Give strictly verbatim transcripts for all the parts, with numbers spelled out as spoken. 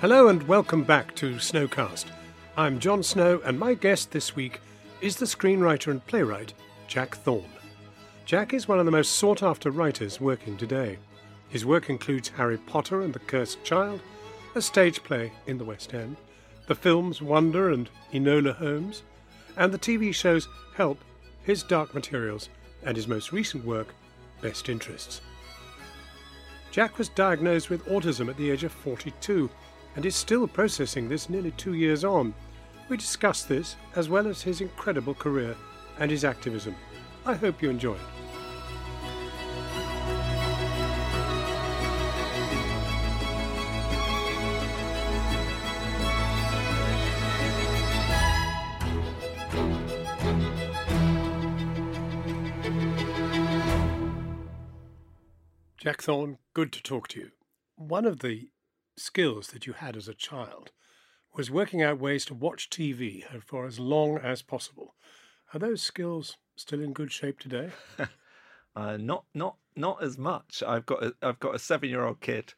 Hello and welcome back to Snowcast. I'm Jon Snow, and my guest this week is the screenwriter and playwright Jack Thorne. Jack is one of the most sought-after writers working today. His work includes Harry Potter and the Cursed Child, a stage play in the West End, the films Wonder and Enola Holmes, and the T V shows Help, His Dark Materials, and his most recent work, Best Interests. Jack was diagnosed with autism at the age of forty-two, and is still processing this nearly two years on. We discuss this, as well as his incredible career and his activism. I hope you enjoy it. Jack Thorne, good to talk to you. One of the skills that you had as a child was working out ways to watch T V for as long as possible. Are those skills still in good shape today? uh, not, not, not as much. I've got, a, I've got a seven-year-old kid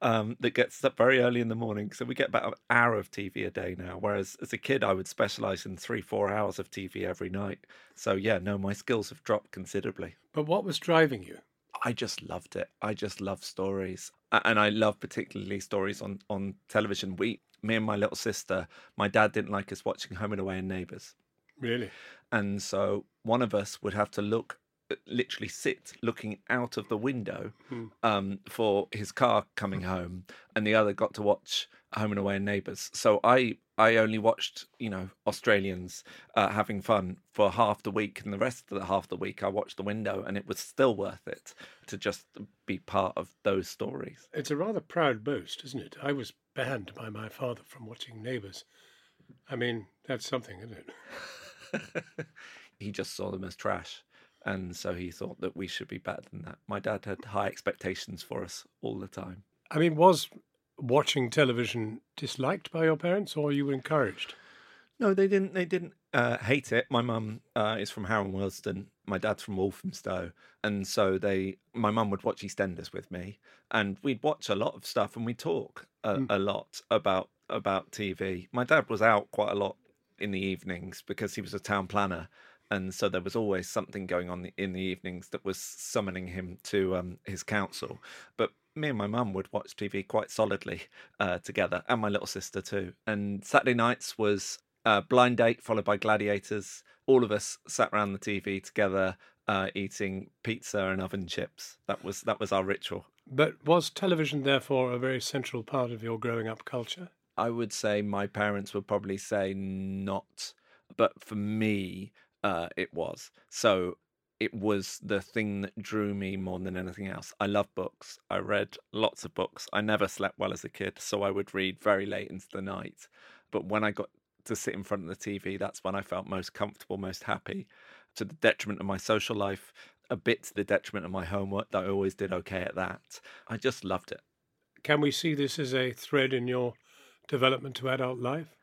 um, that gets up very early in the morning, so we get about an hour of T V a day now. Whereas as a kid, I would specialise in three, four hours of T V every night. So yeah, no, my skills have dropped considerably. But what was driving you? I just loved it. I just love stories. And I love particularly stories on, on television. We, me and my little sister, my dad didn't like us watching Home and Away and Neighbours. Really? And so one of us would have to look, literally sit looking out of the window hmm. um, for his car coming home. And the other got to watch Home and Away and Neighbours. So I... I only watched, you know, Australians uh, having fun for half the week, and the rest of the half the week I watched the window, and it was still worth it to just be part of those stories. It's a rather proud boast, isn't it? I was banned by my father from watching Neighbours. I mean, that's something, isn't it? He just saw them as trash, and so he thought that we should be better than that. My dad had high expectations for us all the time. I mean, was... watching television disliked by your parents, or you were encouraged? No, they didn't. They didn't uh, hate it. My mum uh, is from Harrow and Willesden. My dad's from Walthamstow, and so they. My mum would watch EastEnders with me, and we'd watch a lot of stuff, and we talk a, mm. a lot about about T V. My dad was out quite a lot in the evenings because he was a town planner, and so there was always something going on in the evenings that was summoning him to um, his council, but. Me and my mum would watch T V quite solidly uh, together, and my little sister too. And Saturday nights was uh, Blind Date, followed by Gladiators. All of us sat around the T V together, uh, eating pizza and oven chips. That was that was our ritual. But was television, therefore, a very central part of your growing up culture? I would say my parents would probably say not, but for me, uh, it was. So it was the thing that drew me more than anything else. I love books. I read lots of books. I never slept well as a kid, so I would read very late into the night. But when I got to sit in front of the T V, that's when I felt most comfortable, most happy, to the detriment of my social life, a bit to the detriment of my homework, that I always did okay at that. I just loved it. Can we see this as a thread in your development to adult life?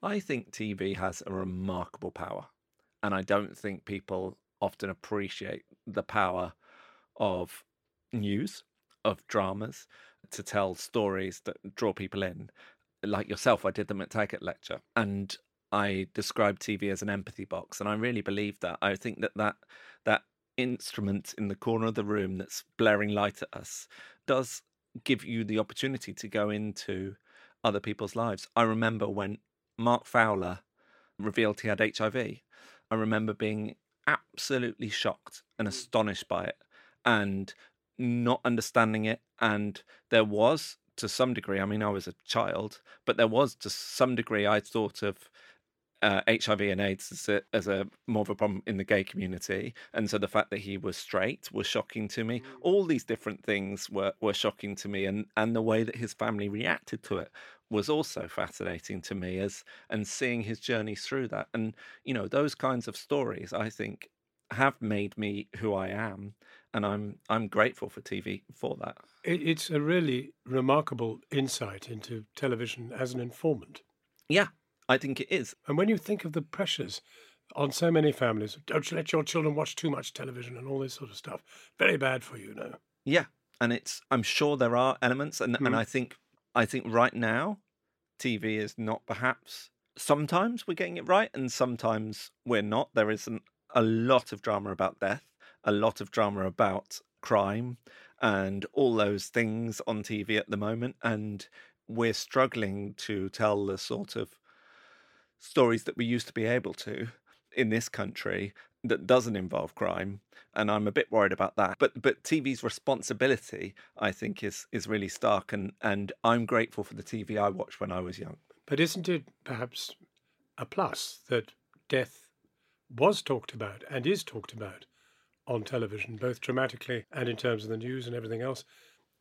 I think T V has a remarkable power, and I don't think people often appreciate the power of news, of dramas, to tell stories that draw people in. Like yourself, I did the MacTaggart Lecture, and I described T V as an empathy box, and I really believe that. I think that that, that instrument in the corner of the room that's blaring light at us does give you the opportunity to go into other people's lives. I remember when Mark Fowler revealed he had H I V. I remember being absolutely shocked and astonished by it and not understanding it. And there was, to some degree, I mean, I was a child, but there was, to some degree, I thought of uh, H I V and AIDS as a, as a more of a problem in the gay community. And so the fact that he was straight was shocking to me. All these different things were, were shocking to me. And, and the way that his family reacted to it was also fascinating to me, as and seeing his journey through that. And, you know, those kinds of stories, I think, have made me who I am. And I'm I'm grateful for T V for that. It's a really remarkable insight into television as an informant. Yeah, I think it is. And when you think of the pressures on so many families, don't let your children watch too much television and all this sort of stuff. Very bad for you, you know. Yeah, and it's I'm sure there are elements. And, mm. and I think I think right now, T V is not perhaps... Sometimes we're getting it right and sometimes we're not. There isn't a lot of drama about death, a lot of drama about crime and all those things on T V at the moment. And we're struggling to tell the sort of stories that we used to be able to in this country that doesn't involve crime. And I'm a bit worried about that. But but T V's responsibility, I think, is is really stark. And, and I'm grateful for the T V I watched when I was young. But isn't it perhaps a plus that death was talked about and is talked about on television, both dramatically and in terms of the news and everything else,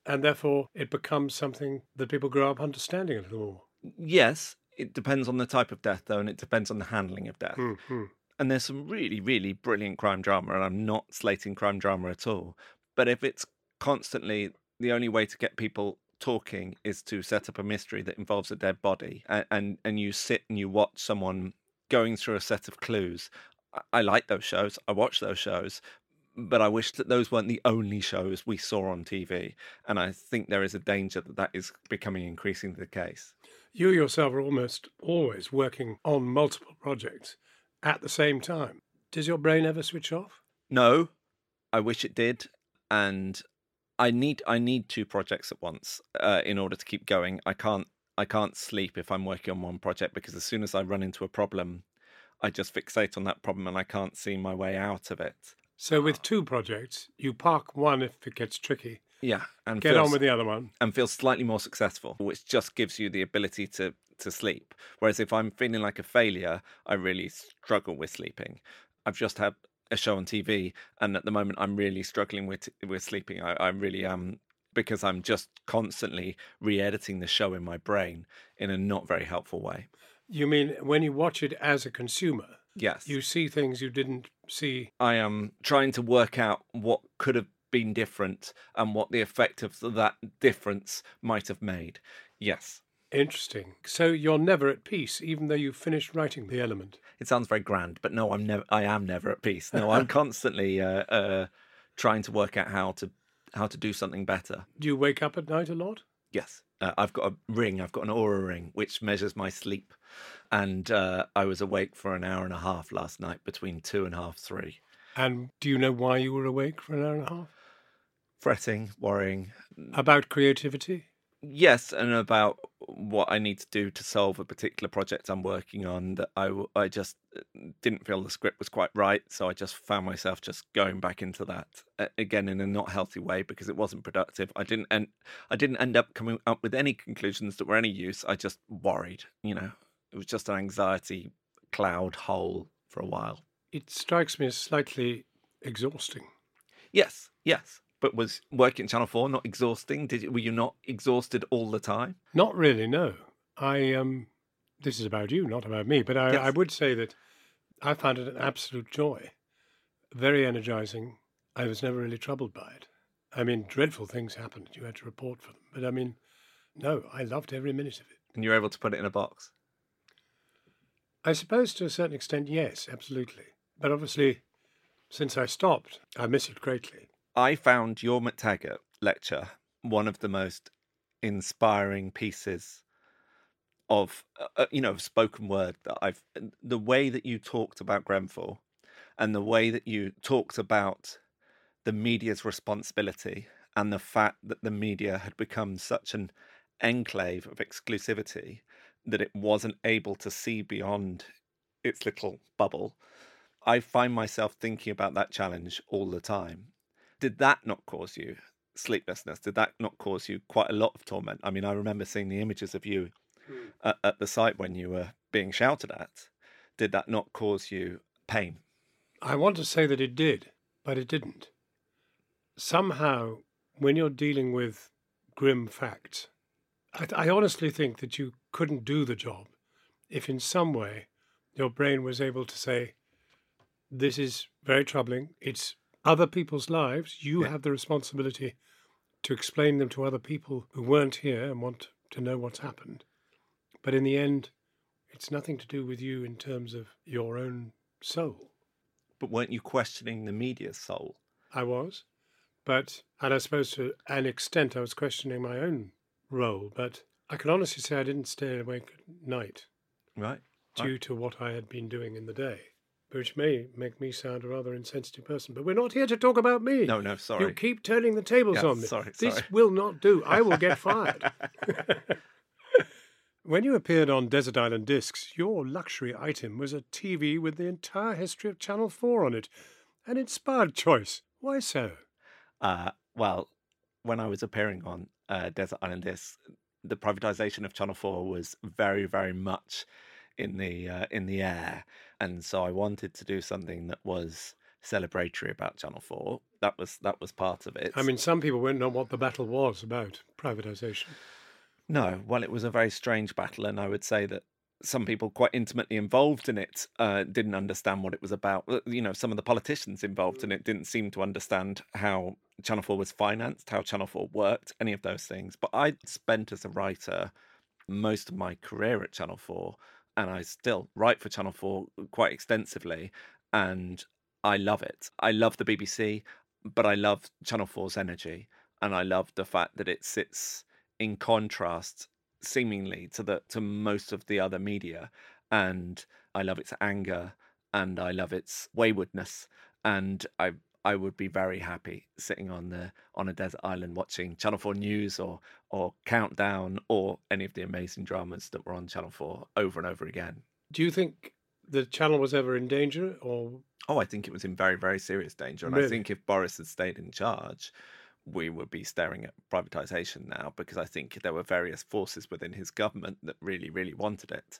and therefore it becomes something that people grow up understanding a little more? Yes, it depends on the type of death, though, and it depends on the handling of death. Mm-hmm. And there's some really, really brilliant crime drama, and I'm not slating crime drama at all. But if it's constantly the only way to get people talking is to set up a mystery that involves a dead body, and, and, and you sit and you watch someone going through a set of clues, I, I like those shows, I watch those shows, but I wish that those weren't the only shows we saw on T V. And I think there is a danger that that is becoming increasingly the case. You yourself are almost always working on multiple projects at the same time. Does your brain ever switch off? No, I wish it did. And I need I need two projects at once uh, in order to keep going. I can't I can't sleep if I'm working on one project, because as soon as I run into a problem, I just fixate on that problem and I can't see my way out of it. So with two projects, you park one if it gets tricky. Yeah. And get feels, on with the other one. And feel slightly more successful, which just gives you the ability to, to sleep. Whereas if I'm feeling like a failure, I really struggle with sleeping. I've just had a show on T V, and at the moment I'm really struggling with with sleeping. I, I really am, because I'm just constantly re-editing the show in my brain in a not very helpful way. You mean when you watch it as a consumer? Yes. You see things you didn't see. I am trying to work out what could have been different and what the effect of that difference might have made. Yes. Interesting. So you're never at peace, even though you've finished writing The Element. It sounds very grand, but no, I'm never. I am never at peace. No, I'm constantly uh, uh, trying to work out how to how to do something better. Do you wake up at night a lot? Yes. Uh, I've got a ring, I've got an Aura ring, which measures my sleep. And uh, I was awake for an hour and a half last night, between two and half, three. And do you know why you were awake for an hour and a half? Fretting, worrying. About creativity? Yes, and about what I need to do to solve a particular project I'm working on that I, I just didn't feel the script was quite right. So I just found myself just going back into that again in a not healthy way, because it wasn't productive. I didn't end, I didn't end up coming up with any conclusions that were any use. I just worried, you know, it was just an anxiety cloud hole for a while. It strikes me as slightly exhausting. Yes, yes. But was working at Channel four not exhausting? Did Were you not exhausted all the time? Not really, no. I um, This is about you, not about me. But I, yes. I would say that I found it an absolute joy. Very energising. I was never really troubled by it. I mean, dreadful things happened. You had to report for them. But I mean, no, I loved every minute of it. And you were able to put it in a box? I suppose to a certain extent, yes, absolutely. But obviously, since I stopped, I miss it greatly. I found your MacTaggart lecture one of the most inspiring pieces of, uh, you know, of spoken word that I've... The way that you talked about Grenfell and the way that you talked about the media's responsibility and the fact that the media had become such an enclave of exclusivity that it wasn't able to see beyond its little bubble. I find myself thinking about that challenge all the time. Did that not cause you sleeplessness? Did that not cause you quite a lot of torment? I mean, I remember seeing the images of you mm. at, at the site when you were being shouted at. Did that not cause you pain? I want to say that it did, but it didn't. Somehow, when you're dealing with grim facts, I, th- I honestly think that you couldn't do the job if in some way your brain was able to say, this is very troubling, it's other people's lives, you yeah. have the responsibility to explain them to other people who weren't here and want to know what's happened. But in the end, it's nothing to do with you in terms of your own soul. But weren't you questioning the media's soul? I was, but, and I suppose to an extent I was questioning my own role, but I can honestly say I didn't stay awake at night. Right. Due right. to what I had been doing in the day, which may make me sound a rather insensitive person, but we're not here to talk about me. No, no, sorry. You keep turning the tables yeah, on me. Sorry, sorry. This will not do. I will get fired. When you appeared on Desert Island Discs, your luxury item was a T V with the entire history of Channel four on it. An inspired choice. Why so? Uh, well, when I was appearing on uh, Desert Island Discs, the privatisation of Channel four was very, very much in the uh, in the air. And so I wanted to do something that was celebratory about Channel four. That was that was part of it. I mean, some people won't know what the battle was about, privatisation. No, well, it was a very strange battle, and I would say that some people quite intimately involved in it uh, didn't understand what it was about. You know, some of the politicians involved in it didn't seem to understand how Channel four was financed, how Channel four worked, any of those things. But I spent as a writer most of my career at Channel four, and I still write for Channel four quite extensively, and I love it. I love the B B C, but I love Channel four's energy, and I love the fact that it sits in contrast seemingly to the to most of the other media, and I love its anger, and I love its waywardness, and I I would be very happy sitting on the on a desert island watching Channel four News or or Countdown or any of the amazing dramas that were on Channel four over and over again. Do you think the channel was ever in danger? Or oh, I think it was in very, very serious danger, and really? I think if Boris had stayed in charge, we would be staring at privatisation now, because I think there were various forces within his government that really, really wanted it.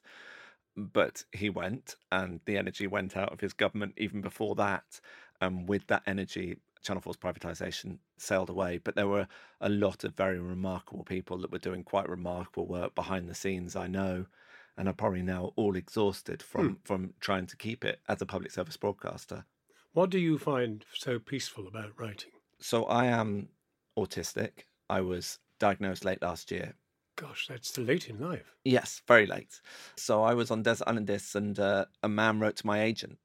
But he went, and the energy went out of his government even before that. And with that energy, Channel four's privatisation sailed away. But there were a lot of very remarkable people that were doing quite remarkable work behind the scenes, I know, and are probably now all exhausted from, hmm. from trying to keep it as a public service broadcaster. What do you find so peaceful about writing? So I am autistic. I was diagnosed late last year. Gosh, that's still late in life. Yes, very late. So I was on Desert Island Discs, and uh, a man wrote to my agent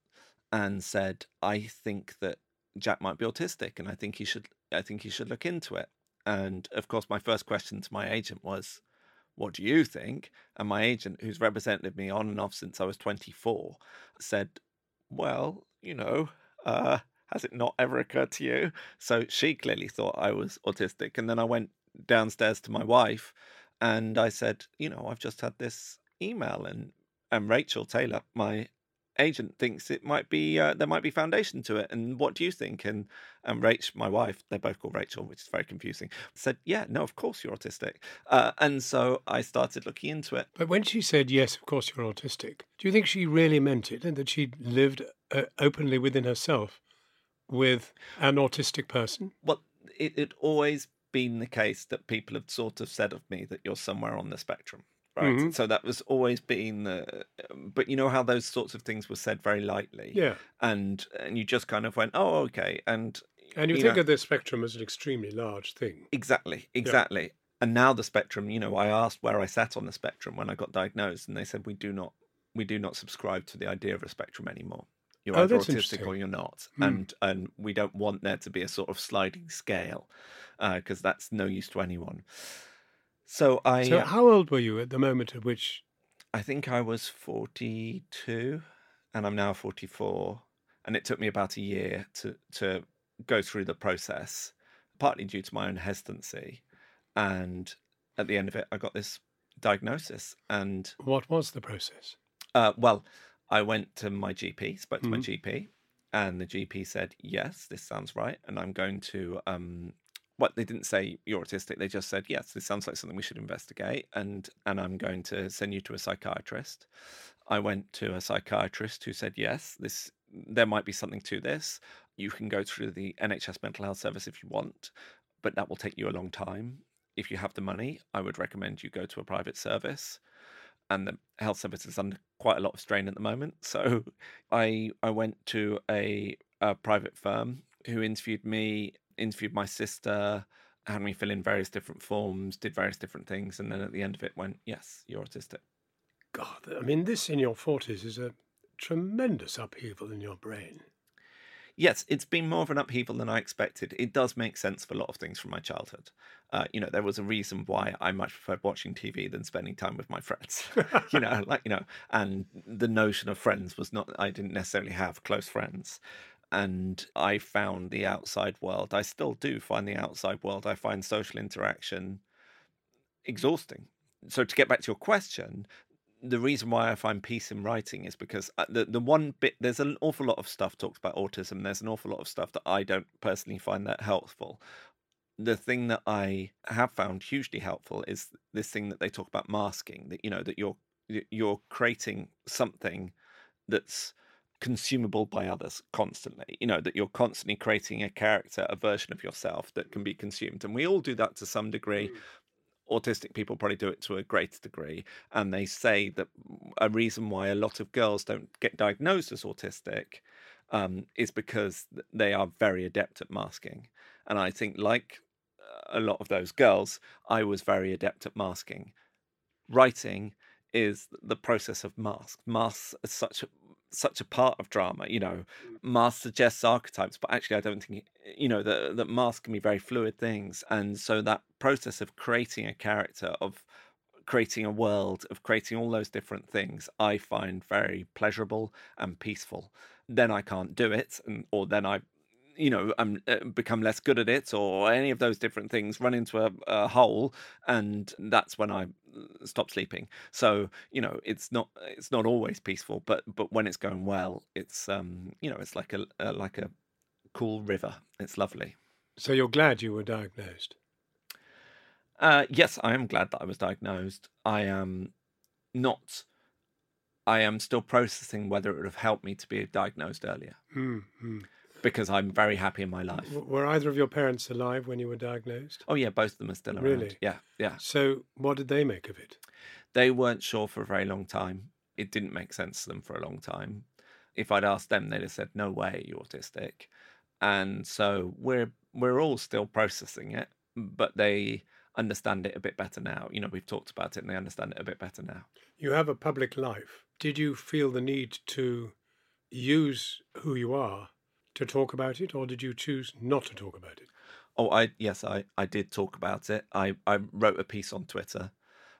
and said, "I think that Jack might be autistic, and I think he should. I think he should look into it." And of course, my first question to my agent was, "What do you think?" And my agent, who's represented me on and off since I was twenty-four, said, "Well, you know." Uh, Has it not ever occurred to you? So she clearly thought I was autistic. And then I went downstairs to my wife and I said, you know, I've just had this email, and, and Rachel Taylor, my agent, thinks it might be, uh, there might be foundation to it. And what do you think? And, and Rach, my wife, they're both called Rachel, which is very confusing, said, yeah, no, of course you're autistic. Uh, and so I started looking into it. But when she said, yes, of course you're autistic, do you think she really meant it, and that she lived uh, openly within herself with an autistic person? Well, it had always been the case that people had sort of said of me that you're somewhere on the spectrum, right? Mm-hmm. So that was always been the... But you know how those sorts of things were said very lightly? Yeah. And and you just kind of went, oh, okay. And and you, you think know, of the spectrum as an extremely large thing. Exactly, exactly. Yeah. And now the spectrum, you know, I asked where I sat on the spectrum when I got diagnosed, and they said, we do not we do not subscribe to the idea of a spectrum anymore. You're oh, either autistic or you're not. Mm. And and we don't want there to be a sort of sliding scale, because uh, that's no use to anyone. So I... So how old were you at the moment at which... I think I was forty-two, and I'm now forty-four. And it took me about a year to, to go through the process, partly due to my own hesitancy. And at the end of it, I got this diagnosis. And what was the process? Uh, well... I went to my G P, spoke to mm-hmm. my G P, and the G P said, yes, this sounds right. And I'm going to, um, what they didn't say you're autistic. They just said, yes, this sounds like something we should investigate. And, and I'm going to send you to a psychiatrist. I went to a psychiatrist who said, yes, this, there might be something to this. You can go through the N H S mental health service if you want, but that will take you a long time. If you have the money, I would recommend you go to a private service. And the health service is under quite a lot of strain at the moment. So I I went to a, a private firm who interviewed me, interviewed my sister, had me fill in various different forms, did various different things. And then at the end of it went, yes, you're autistic. God, I mean, this in your forties is a tremendous upheaval in your brain. Yes, it's been more of an upheaval than I expected. It does make sense for a lot of things from my childhood. Uh, you know, there was a reason why I much preferred watching T V than spending time with my friends. you know, like, you know, and the notion of friends was not, I didn't necessarily have close friends. And I found the outside world, I still do find the outside world, I find social interaction exhausting. So to get back to your question, the reason why I find peace in writing is because the the one bit, there's an awful lot of stuff talked about autism. There's an awful lot of stuff that I don't personally find that helpful. The thing that I have found hugely helpful is this thing that they talk about masking, that, you know, that you're, you're creating something that's consumable by others constantly, you know, that you're constantly creating a character, a version of yourself that can be consumed. And we all do that to some degree. Mm. Autistic people probably do it to a greater degree, and they say that a reason why a lot of girls don't get diagnosed as autistic um, is because they are very adept at masking. And I think, like a lot of those girls, I was very adept at masking. Writing is the process of masks. Masks are such a such a part of drama, you know. Masks suggests archetypes, but actually I don't think, you know, that that masks can be very fluid things. And so that process of creating a character, of creating a world, of creating all those different things, I find very pleasurable and peaceful. Then I can't do it, and or then I, you know, I'm uh, become less good at it, or any of those different things, run into a, a hole, and that's when I stop sleeping. So, you know, it's not it's not always peaceful, but but when it's going well, it's um you know, it's like a, a like a cool river. It's lovely. So you're glad you were diagnosed? Uh, yes, I am glad that I was diagnosed. I am not. I am still processing whether it would have helped me to be diagnosed earlier. Mm-hmm. Because I'm very happy in my life. Were either of your parents alive when you were diagnosed? Oh, yeah, both of them are still around. Really? Yeah, yeah. So what did they make of it? They weren't sure for a very long time. It didn't make sense to them for a long time. If I'd asked them, they'd have said, no way, you're autistic. And so we're we're all still processing it, but they understand it a bit better now. You know, we've talked about it and they understand it a bit better now. You have a public life. Did you feel the need to use who you are to talk about it, or did you choose not to talk about it? Oh, I yes, I, I did talk about it. I, I wrote a piece on Twitter.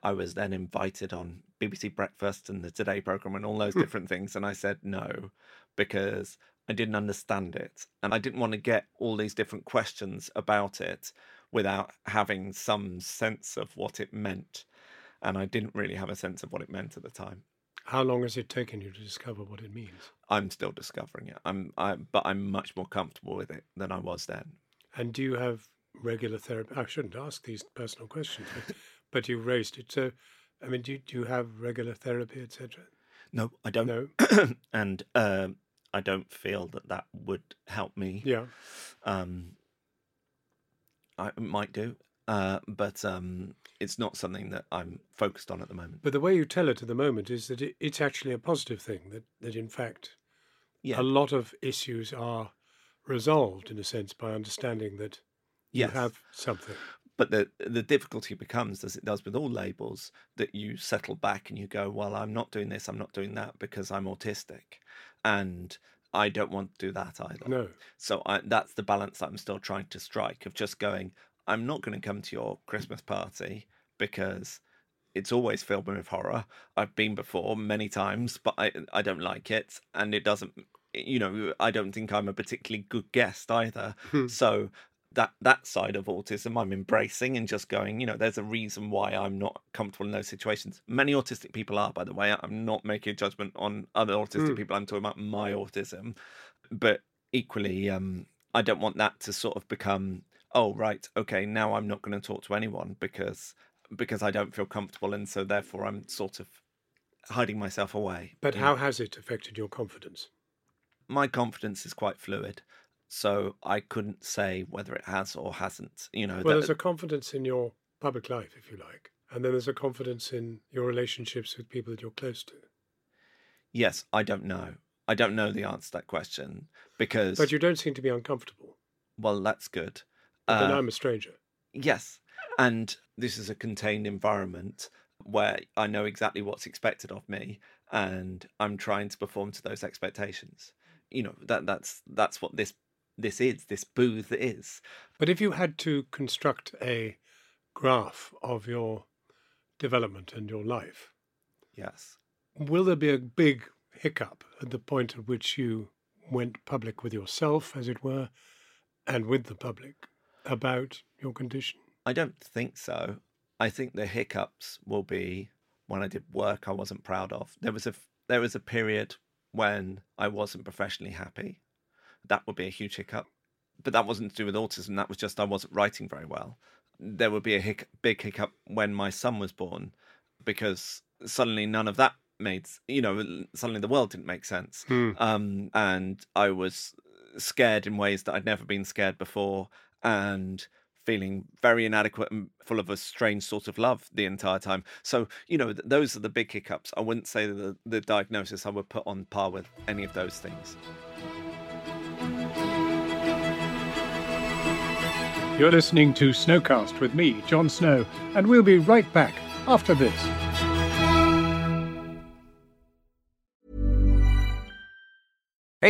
I was then invited on B B C Breakfast and the Today programme and all those different things, and I said no, because I didn't understand it. And I didn't want to get all these different questions about it without having some sense of what it meant. And I didn't really have a sense of what it meant at the time. How long has it taken you to discover what it means? I'm still discovering it. I'm, I, but I'm much more comfortable with it than I was then. And do you have regular therapy? I shouldn't ask these personal questions, but, but you raised it. So, I mean, do, do you have regular therapy, et cetera? No, I don't. No. and uh, I don't feel that that would help me. Yeah. Um, I might do, uh, but um, it's not something that I'm focused on at the moment. But the way you tell it at the moment is that it, it's actually a positive thing, that, that in fact yeah. a lot of issues are resolved, in a sense, by understanding that yes. you have something. But the the difficulty becomes, as it does with all labels, that you settle back and you go, well, I'm not doing this, I'm not doing that because I'm autistic. And I don't want to do that either. No. So I, that's the balance that I'm still trying to strike, of just going, I'm not going to come to your Christmas party because it's always filled with horror. I've been before many times, but I, I don't like it. And it doesn't, you know, I don't think I'm a particularly good guest either. So that that side of autism I'm embracing and just going, you know, there's a reason why I'm not comfortable in those situations. Many autistic people are, by the way. I'm not making a judgment on other autistic mm. people. I'm talking about my autism. But equally, um, I don't want that to sort of become, oh, right, okay, now I'm not going to talk to anyone because because I don't feel comfortable, and so therefore I'm sort of hiding myself away. But how know? has it affected your confidence? My confidence is quite fluid. So I couldn't say whether it has or hasn't. You know, well, that... there's a confidence in your public life, if you like, and then there's a confidence in your relationships with people that you're close to. Yes, I don't know. I don't know the answer to that question because... But you don't seem to be uncomfortable. Well, that's good. Uh, then I'm a stranger. Yes, and this is a contained environment where I know exactly what's expected of me and I'm trying to perform to those expectations. You know, that that's that's what this... this is, this booth is. But if you had to construct a graph of your development and your life, yes, will there be a big hiccup at the point at which you went public with yourself, as it were, and with the public about your condition? I don't think so. I think the hiccups will be when I did work I wasn't proud of. There was a, there was a period when I wasn't professionally happy. That would be a huge hiccup. But that wasn't to do with autism. That was just I wasn't writing very well. There would be a hic- big hiccup when my son was born, because suddenly none of that made, you know, suddenly the world didn't make sense. Hmm. Um, and I was scared in ways that I'd never been scared before, and feeling very inadequate and full of a strange sort of love the entire time. So, you know, th- those are the big hiccups. I wouldn't say that the, the diagnosis I would put on par with any of those things. You're listening to Snowcast with me, Jon Snow, and we'll be right back after this. Hey,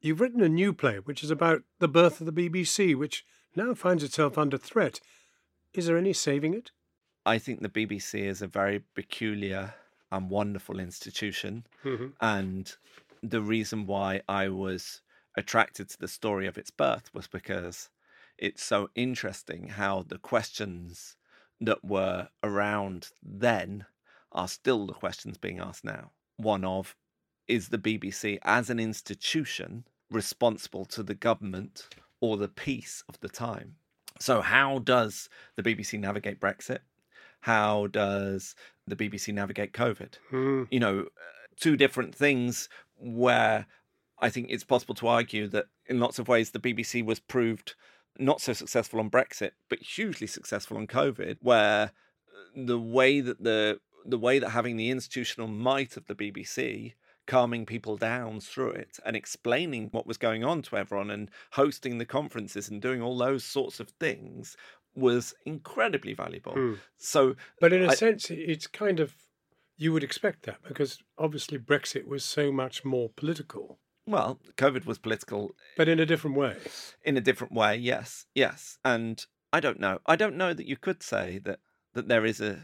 You've written a new play, which is about the birth of the B B C, which now finds itself under threat. Is there any saving it? I think the B B C is a very peculiar and wonderful institution. Mm-hmm. And the reason why I was attracted to the story of its birth was because it's so interesting how the questions that were around then are still the questions being asked now. One of, is the B B C as an institution responsible to the government or the peace of the time? So how does the B B C navigate Brexit? How does the B B C navigate COVID? Hmm. You know, two different things where I think it's possible to argue that in lots of ways the B B C was proved not so successful on Brexit, but hugely successful on COVID, where the way that the the way that having the institutional might of the B B C calming people down through it and explaining what was going on to everyone and hosting the conferences and doing all those sorts of things was incredibly valuable. Mm. So, but in a I, sense, it's kind of, you would expect that because obviously Brexit was so much more political. Well, COVID was political. But in a different way. In a different way, yes, yes. And I don't know. I don't know that you could say that, that there is a...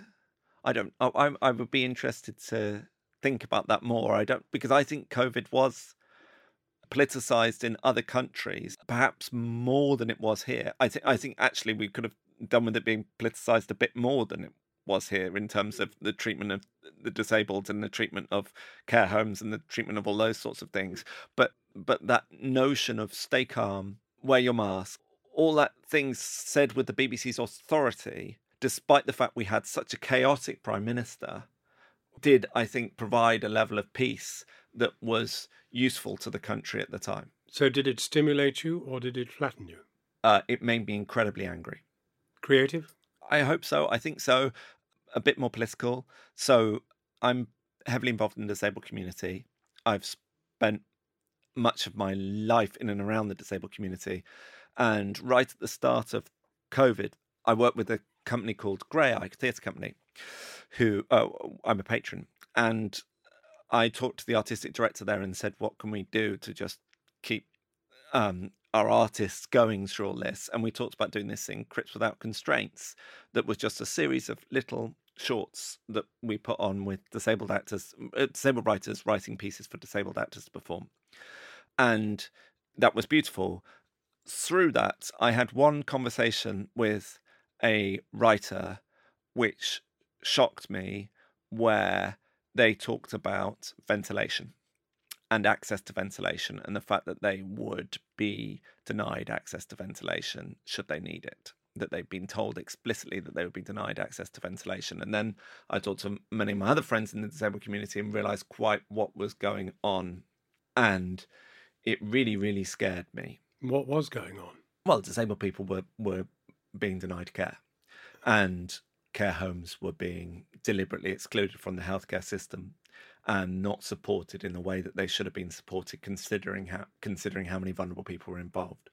I don't... I, I would be interested to think about that more. I don't... Because I think COVID was politicised in other countries, perhaps more than it was here. I, th- I think actually we could have done with it being politicised a bit more than it was here in terms of the treatment of the disabled and the treatment of care homes and the treatment of all those sorts of things. But but that notion of stay calm, wear your mask, all that things said with the B B C's authority, despite the fact we had such a chaotic Prime Minister, did, I think, provide a level of peace that was useful to the country at the time. So did it stimulate you or did it flatten you? Uh, it made me incredibly angry. Creative? I hope so. I think so. A bit more political. So I'm heavily involved in the disabled community. I've spent much of my life in and around the disabled community. And right at the start of COVID, I worked with a company called Grey Eye, a theatre company, who oh, I'm a patron. And I talked to the artistic director there and said, what can we do to just keep um, our artists going through all this? And we talked about doing this thing, Crits Without Constraints, that was just a series of little shorts that we put on with disabled actors, uh, disabled writers writing pieces for disabled actors to perform. And that was beautiful. Through that, I had one conversation with a writer which shocked me, where they talked about ventilation and access to ventilation and the fact that they would be denied access to ventilation should they need it, that they've been told explicitly that they would be denied access to ventilation. And then I talked to many of my other friends in the disabled community and realised quite what was going on. And it really, really scared me. What was going on? Well, disabled people were, were being denied care, and care homes were being deliberately excluded from the healthcare system and not supported in the way that they should have been supported, considering how considering how many vulnerable people were involved.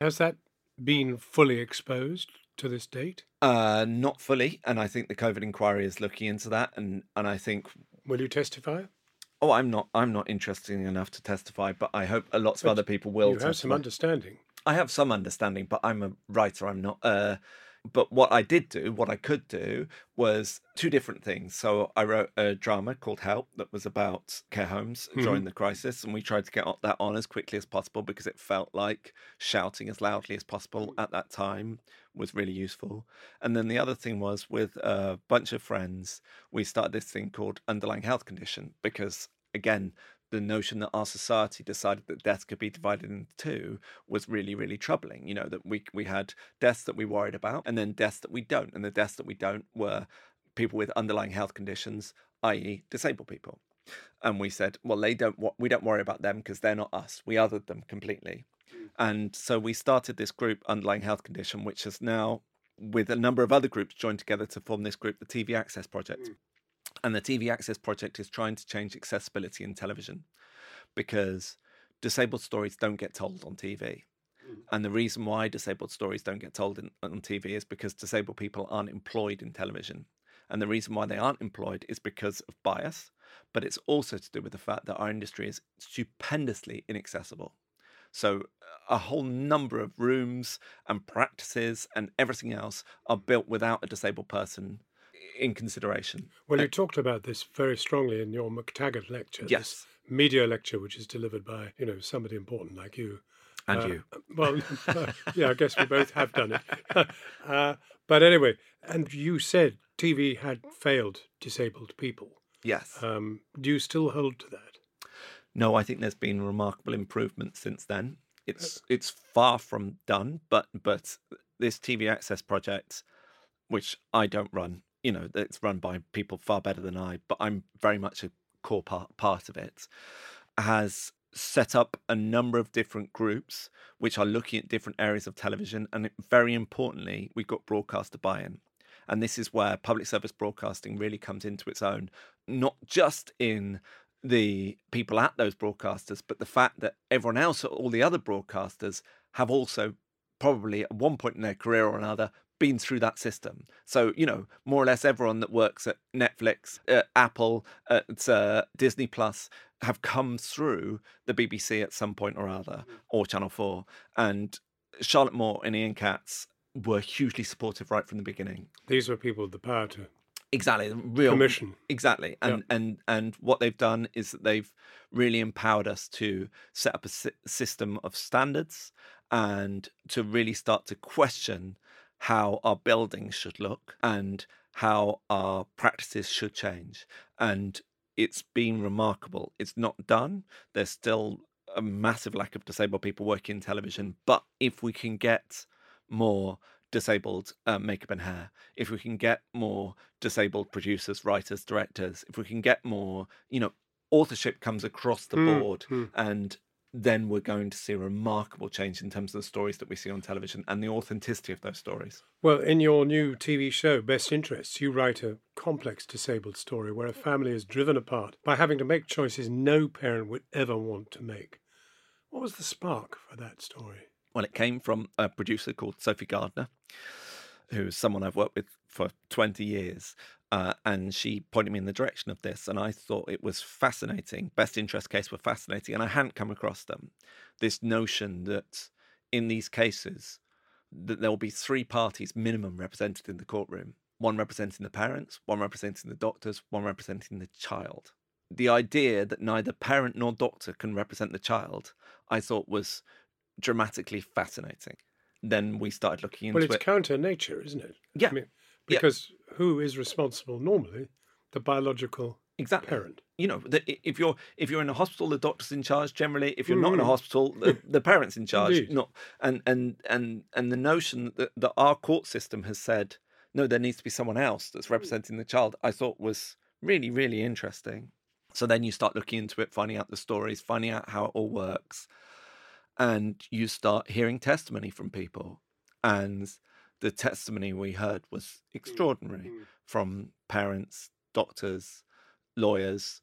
Has that been fully exposed to this date? Uh, not fully, and I think the COVID inquiry is looking into that. And, and I think... Will you testify? Oh, I'm not. I'm not interesting enough to testify, but I hope lots but of other people will. You have testify. Some understanding. I have some understanding, but I'm a writer. I'm not. Uh, But what I did do, what I could do, was two different things. So I wrote a drama called Help that was about care homes mm-hmm. during the crisis, and we tried to get that on as quickly as possible because it felt like shouting as loudly as possible at that time was really useful. And then the other thing was, with a bunch of friends, we started this thing called Underlying Health Condition because, again, the notion that our society decided that death could be divided into two was really, really troubling. You know, that we we had deaths that we worried about and then deaths that we don't. And the deaths that we don't were people with underlying health conditions, that is disabled people. And we said, well, they don't. we don't worry about them because they're not us. We othered them completely. And so we started this group, Underlying Health Condition, which is now, with a number of other groups joined together to form this group, the T V Access Project. Mm. And the T V Access Project is trying to change accessibility in television because disabled stories don't get told on T V. And the reason why disabled stories don't get told in, on T V is because disabled people aren't employed in television. And the reason why they aren't employed is because of bias, but it's also to do with the fact that our industry is stupendously inaccessible. So a whole number of rooms and practices and everything else are built without a disabled person in consideration. Well, you talked about this very strongly in your MacTaggart Lecture. Yes. This media lecture, which is delivered by, you know, somebody important like you. And uh, you. Well, uh, yeah, I guess we both have done it. uh, but anyway, and you said T V had failed disabled people. Yes. Um, do you still hold to that? No, I think there's been remarkable improvement since then. It's, it's far from done, but, but this T V Access Project, which I don't run, you know, it's run by people far better than I, but I'm very much a core part, part of it, has set up a number of different groups which are looking at different areas of television. And it, very importantly, we've got broadcaster buy-in. And this is where public service broadcasting really comes into its own, not just in the people at those broadcasters, but the fact that everyone else, all the other broadcasters, have also probably at one point in their career or another been through that system. So, you know, more or less everyone that works at Netflix, at Apple, at uh, Disney Plus have come through the B B C at some point or other, or Channel four. And Charlotte Moore and Ian Katz were hugely supportive right from the beginning. These were people with the power to... Exactly. Real commission. Exactly. And, yeah. and and what they've done is that they've really empowered us to set up a si- system of standards and to really start to question how our buildings should look and how our practices should change. And it's been remarkable. It's not done. There's still a massive lack of disabled people working in television. But if we can get more disabled uh, makeup and hair, if we can get more disabled producers, writers, directors, if we can get more, you know, authorship comes across the mm, board mm. and then we're going to see a remarkable change in terms of the stories that we see on television and the authenticity of those stories. Well, in your new T V show, Best Interests, you write a complex disabled story where a family is driven apart by having to make choices no parent would ever want to make. What was the spark for that story? Well, it came from a producer called Sophie Gardner, who's someone I've worked with for twenty years. Uh, and she pointed me in the direction of this, and I thought it was fascinating. Best interest cases were fascinating, and I hadn't come across them. This notion that in these cases, that there will be three parties minimum represented in the courtroom, one representing the parents, one representing the doctors, one representing the child. The idea that neither parent nor doctor can represent the child, I thought was dramatically fascinating. Then we started looking into it. Well, it's it. counter nature, isn't it? Yeah. I mean, because yeah. who is responsible normally? The biological exactly. parent. You know, the, if you're if you're in a hospital, the doctor's in charge generally. If you're mm. not in a hospital, the, the parent's in charge. Indeed. Not and and and and the notion that, that our court system has said no, there needs to be someone else that's representing the child, I thought was really, really interesting. So then you start looking into it, finding out the stories, finding out how it all works. And you start hearing testimony from people. And the testimony we heard was extraordinary from parents, doctors, lawyers,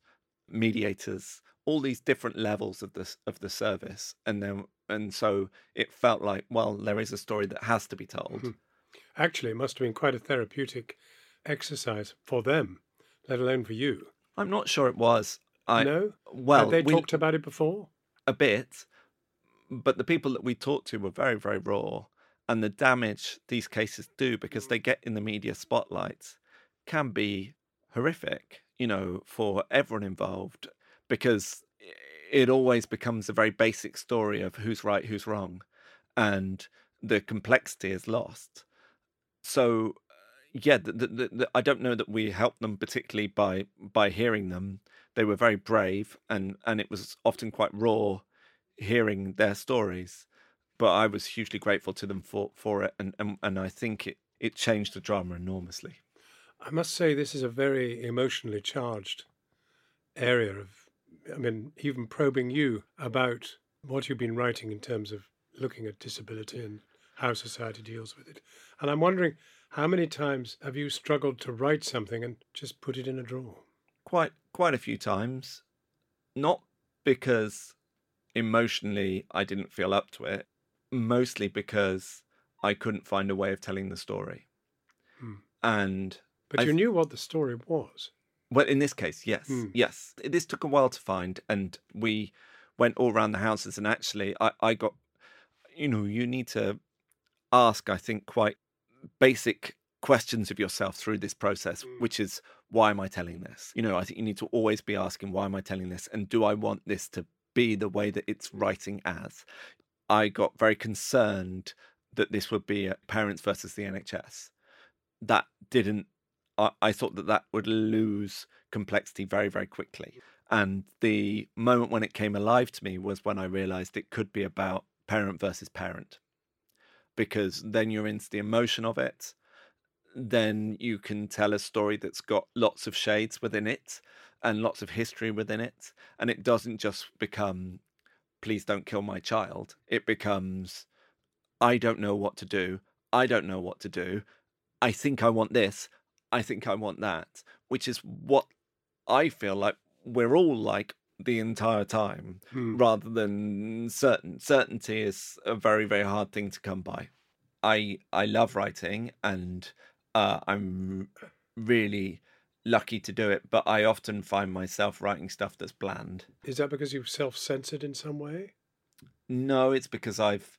mediators, all these different levels of this of the service. And then and so it felt like, well, there is a story that has to be told. Actually, it must have been quite a therapeutic exercise for them, let alone for you. I'm not sure it was. I, no? Well, had they we, talked about it before? A bit. But the people that we talked to were very, very raw. And the damage these cases do, because they get in the media spotlight, can be horrific, you know, for everyone involved, because it always becomes a very basic story of who's right, who's wrong. And the complexity is lost. So, yeah, the, the, the, I don't know that we helped them particularly by by hearing them. They were very brave, and, and it was often quite raw hearing their stories, but I was hugely grateful to them for, for it, and, and, and I think it, it changed the drama enormously. I must say this is a very emotionally charged area of, I mean, even probing you about what you've been writing in terms of looking at disability and how society deals with it. And I'm wondering, how many times have you struggled to write something and just put it in a drawer? Quite, quite a few times. Not because... emotionally, I didn't feel up to it, mostly because I couldn't find a way of telling the story. Mm. And But I've, you knew what the story was. Well, in this case, yes, mm. yes. This took a while to find, and we went all around the houses, and actually I, I got, you know, you need to ask, I think, quite basic questions of yourself through this process, which is, why am I telling this? You know, I think you need to always be asking, why am I telling this? And do I want this to be the way that it's writing as? I got very concerned that this would be parents versus the N H S. That didn't, I, I thought that that would lose complexity very, very quickly. And the moment when it came alive to me was when I realised it could be about parent versus parent, because then you're into the emotion of it. Then you can tell a story that's got lots of shades within it and lots of history within it. And it doesn't just become, please don't kill my child. It becomes, I don't know what to do. I don't know what to do. I think I want this, I think I want that, which is what I feel like we're all like the entire time, hmm. rather than certain. Certainty is a very, very hard thing to come by. I I love writing, and uh, I'm really lucky to do it, but I often find myself writing stuff that's bland. Is that because you've self-censored in some way? No, it's because I've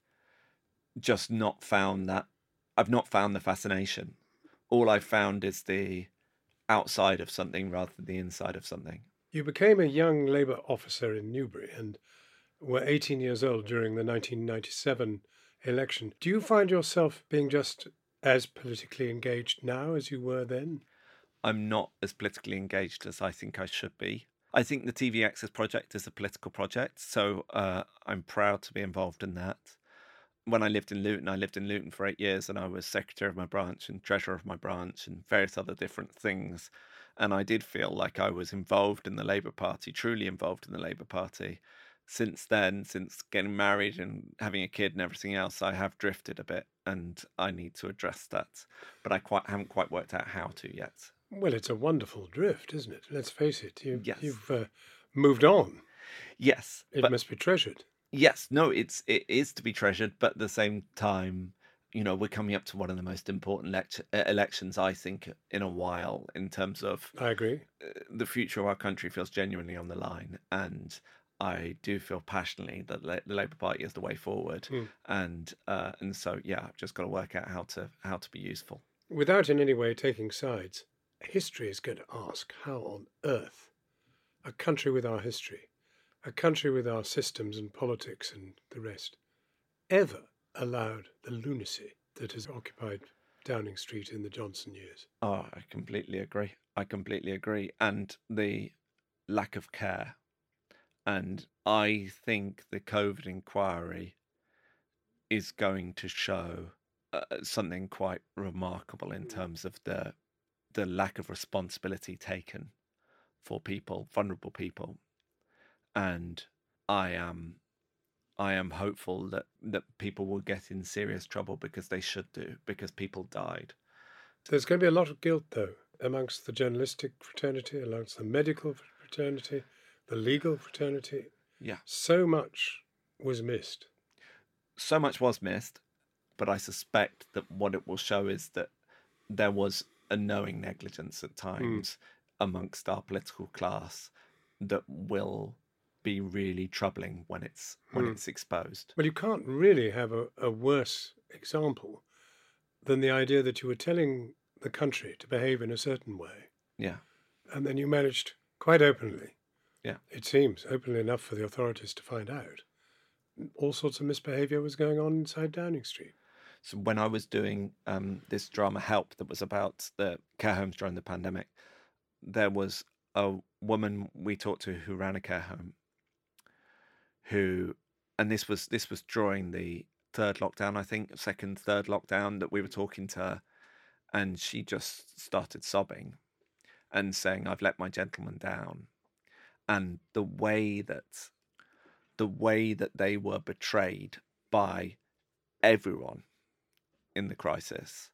just not found that. I've not found the fascination. All I've found is the outside of something rather than the inside of something. You became a young Labour officer in Newbury and were eighteen years old during the nineteen ninety-seven election. Do you find yourself being just as politically engaged now as you were then? I'm not as politically engaged as I think I should be. I think the T V Access Project is a political project, so uh, I'm proud to be involved in that. When I lived in Luton, I lived in Luton for eight years and I was secretary of my branch and treasurer of my branch and various other different things. And I did feel like I was involved in the Labour Party, truly involved in the Labour Party. Since then, since getting married and having a kid and everything else, I have drifted a bit and I need to address that. But I quite haven't quite worked out how to yet. Well, it's a wonderful drift, isn't it? Let's face it. You, yes. You've uh, moved on. Yes. It must be treasured. Yes. No, it's, it is to be treasured. But at the same time, you know, we're coming up to one of the most important lecture, elections, I think, in a while in terms of... I agree. Uh, the future of our country feels genuinely on the line. And I do feel passionately that La- the Labour Party is the way forward. Mm. And uh, and so, yeah, I've just got to work out how to how to be useful. Without in any way taking sides, history is going to ask how on earth a country with our history, a country with our systems and politics and the rest, ever allowed the lunacy that has occupied Downing Street in the Johnson years. Oh, I completely agree. I completely agree. And the lack of care. And I think the COVID inquiry is going to show uh, something quite remarkable in terms of the the lack of responsibility taken for people, vulnerable people. And I am I am hopeful that, that people will get in serious trouble, because they should do, because people died. There's going to be a lot of guilt, though, amongst the journalistic fraternity, amongst the medical fraternity, the legal fraternity. Yeah. So much was missed. So much was missed, but I suspect that what it will show is that there was a knowing negligence at times mm. amongst our political class that will be really troubling when it's mm. when it's exposed. Well, you can't really have a, a worse example than the idea that you were telling the country to behave in a certain way. Yeah. And then you managed quite openly. Yeah. It seems openly enough for the authorities to find out. All sorts of misbehaviour was going on inside Downing Street. So when I was doing um, this drama Help that was about the care homes during the pandemic, there was a woman we talked to who ran a care home who, and this was this was during the third lockdown, I think, second, third lockdown, that we were talking to her, and she just started sobbing and saying, "I've let my gentleman down." And the way that, the way that they were betrayed by everyone in the crisis,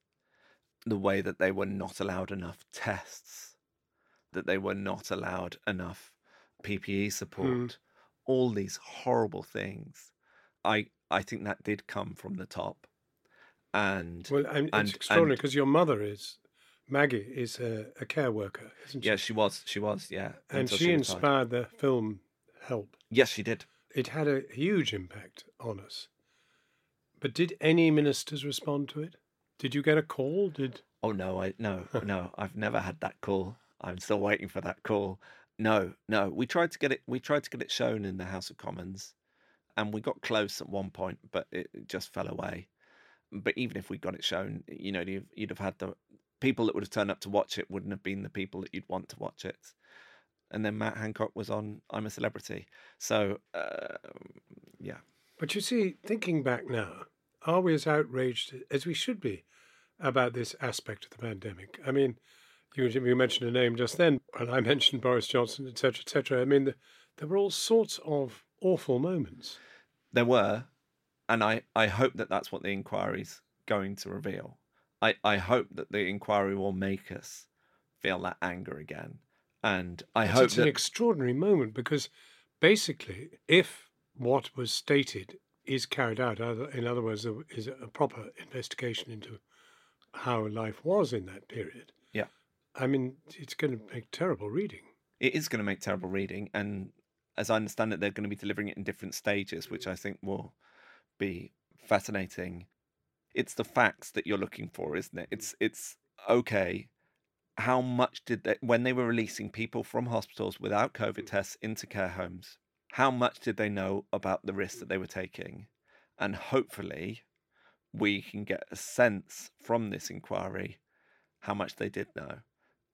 the way that they were not allowed enough tests, that they were not allowed enough P P E support, mm. all these horrible things. I I think that did come from the top. And well, and, and it's extraordinary because your mother is, Maggie, is a, a care worker, isn't she? Yeah, she was. She was, yeah. And she, she inspired the film Help. Yes, she did. It had a huge impact on us. But did any ministers respond to it? Did you get a call? Did Oh, no, I no, no. I've never had that call. I'm still waiting for that call. No, no. We tried to get it we tried to get it shown in the House of Commons, and we got close at one point, but it just fell away. But even if we got it shown, you know, you'd, you'd have had the people that would have turned up to watch it wouldn't have been the people that you'd want to watch it. And then Matt Hancock was on I'm a Celebrity. So, uh, yeah. But you see, thinking back now, are we as outraged as we should be about this aspect of the pandemic? I mean, you, you mentioned a name just then, and I mentioned Boris Johnson, et cetera, et cetera. I mean, the, there were all sorts of awful moments. There were, and I, I hope that that's what the inquiry's going to reveal. I, I hope that the inquiry will make us feel that anger again. And I but hope it's that... an extraordinary moment, because basically, if what was stated is carried out, in other words, there is a proper investigation into how life was in that period. Yeah. I mean, it's going to make terrible reading. It is going to make terrible reading. And as I understand it, they're going to be delivering it in different stages, which I think will be fascinating. It's the facts that you're looking for, isn't it? It's, it's okay. How much did they, when they were releasing people from hospitals without COVID tests into care homes, how much did they know about the risks that they were taking? And hopefully we can get a sense from this inquiry how much they did know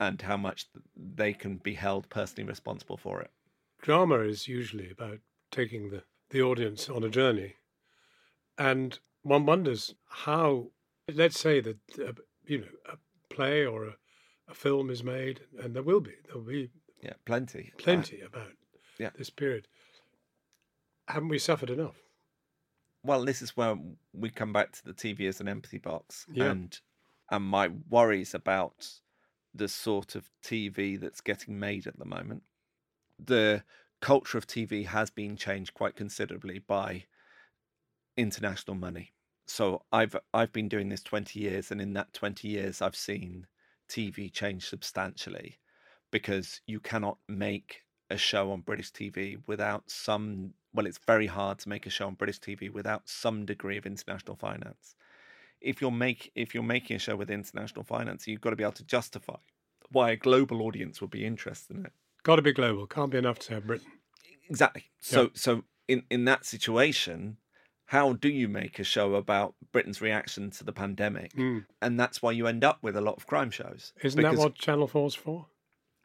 and how much they can be held personally responsible for it. Drama is usually about taking the, the audience on a journey. And one wonders how, let's say that, uh, you know, a play or a, a film is made, and there will be, there will be yeah, plenty, plenty uh, about yeah. this period. Haven't we suffered enough? Well, this is where we come back to the T V as an empathy box yeah. and and my worries about the sort of T V that's getting made at the moment. The culture of T V has been changed quite considerably by international money. So I've I've been doing this twenty years, and in that twenty years I've seen T V change substantially, because you cannot make a show on British T V without some... Well, it's very hard to make a show on British T V without some degree of international finance. If you're make if you're making a show with international finance, you've got to be able to justify why a global audience would be interested in it. Got to be global. Can't be enough to have Britain. Exactly. So, yeah. so in, in that situation, how do you make a show about Britain's reaction to the pandemic? Mm. And that's why you end up with a lot of crime shows. Isn't because... that what Channel four's for?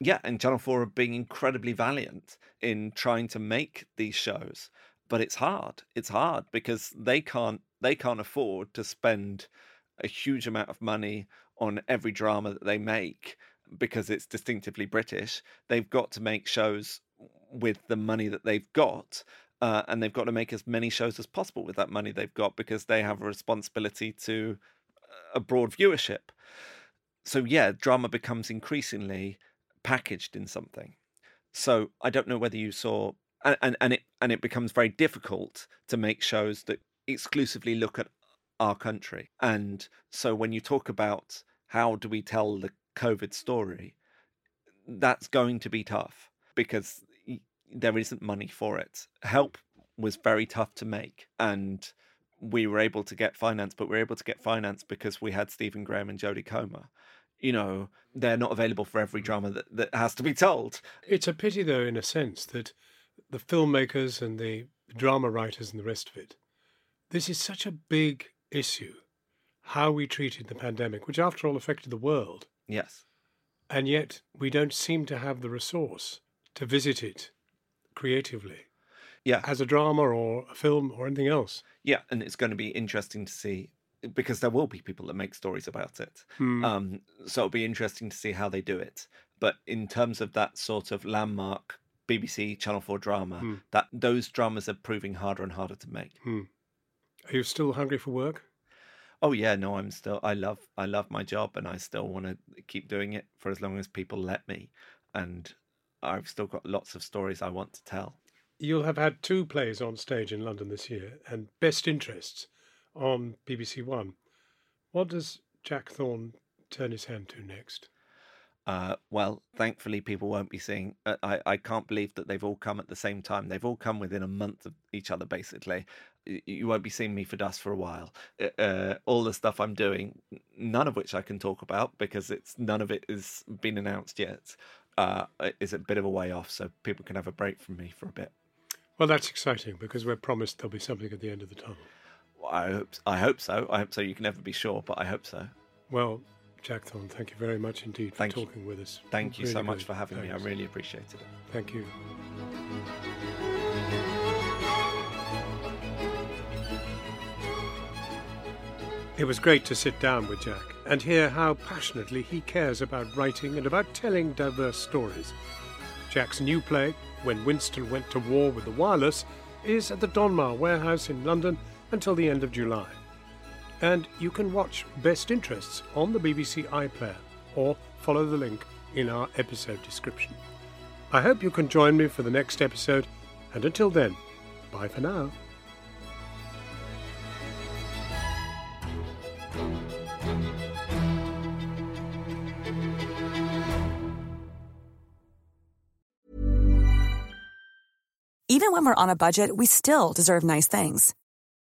Yeah, and Channel four are being incredibly valiant in trying to make these shows. But it's hard. It's hard because they can't they can't afford to spend a huge amount of money on every drama that they make because it's distinctively British. They've got to make shows with the money that they've got, uh, and they've got to make as many shows as possible with that money they've got because they have a responsibility to a broad viewership. So, yeah, drama becomes increasingly... packaged in something. So I don't know whether you saw, and, and, and it and it becomes very difficult to make shows that exclusively look at our country. And so when you talk about how do we tell the COVID story, that's going to be tough because there isn't money for it. Help was very tough to make, and we were able to get finance, but we were able to get finance because we had Stephen Graham and Jodie Comer. You know, they're not available for every drama that, that has to be told. It's a pity, though, in a sense, that the filmmakers and the drama writers and the rest of it, this is such a big issue, how we treated the pandemic, which, after all, affected the world. Yes. And yet we don't seem to have the resource to visit it creatively. Yeah. As a drama or a film or anything else. Yeah, and it's going to be interesting to see, because there will be people that make stories about it. Mm. Um, so it'll be interesting to see how they do it. But in terms of that sort of landmark B B C Channel four drama, mm. that those dramas are proving harder and harder to make. Mm. Are you still hungry for work? Oh, yeah, no, I'm still... I love I love my job, and I still want to keep doing it for as long as people let me. And I've still got lots of stories I want to tell. You'll have had two plays on stage in London this year, and Best Interests on B B C One. What does Jack Thorne turn his hand to next? Uh, well, thankfully people won't be seeing... Uh, I, I can't believe that they've all come at the same time. They've all come within a month of each other, basically. You won't be seeing me for dust for a while. Uh, all the stuff I'm doing, none of which I can talk about because it's none of it has been announced yet, uh, is a bit of a way off, so people can have a break from me for a bit. Well, that's exciting because we're promised there'll be something at the end of the tunnel. I hope, I hope so. I hope so. You can never be sure, but I hope so. Well, Jack Thorne, thank you very much indeed for talking with us. Thank you so much for having me. I really appreciated it. Thank you. It was great to sit down with Jack and hear how passionately he cares about writing and about telling diverse stories. Jack's new play, When Winston Went to War with the Wireless, is at the Donmar Warehouse in London until the end of July. And you can watch Best Interests on the B B C iPlayer or follow the link in our episode description. I hope you can join me for the next episode, and until then, bye for now. Even when we're on a budget, we still deserve nice things.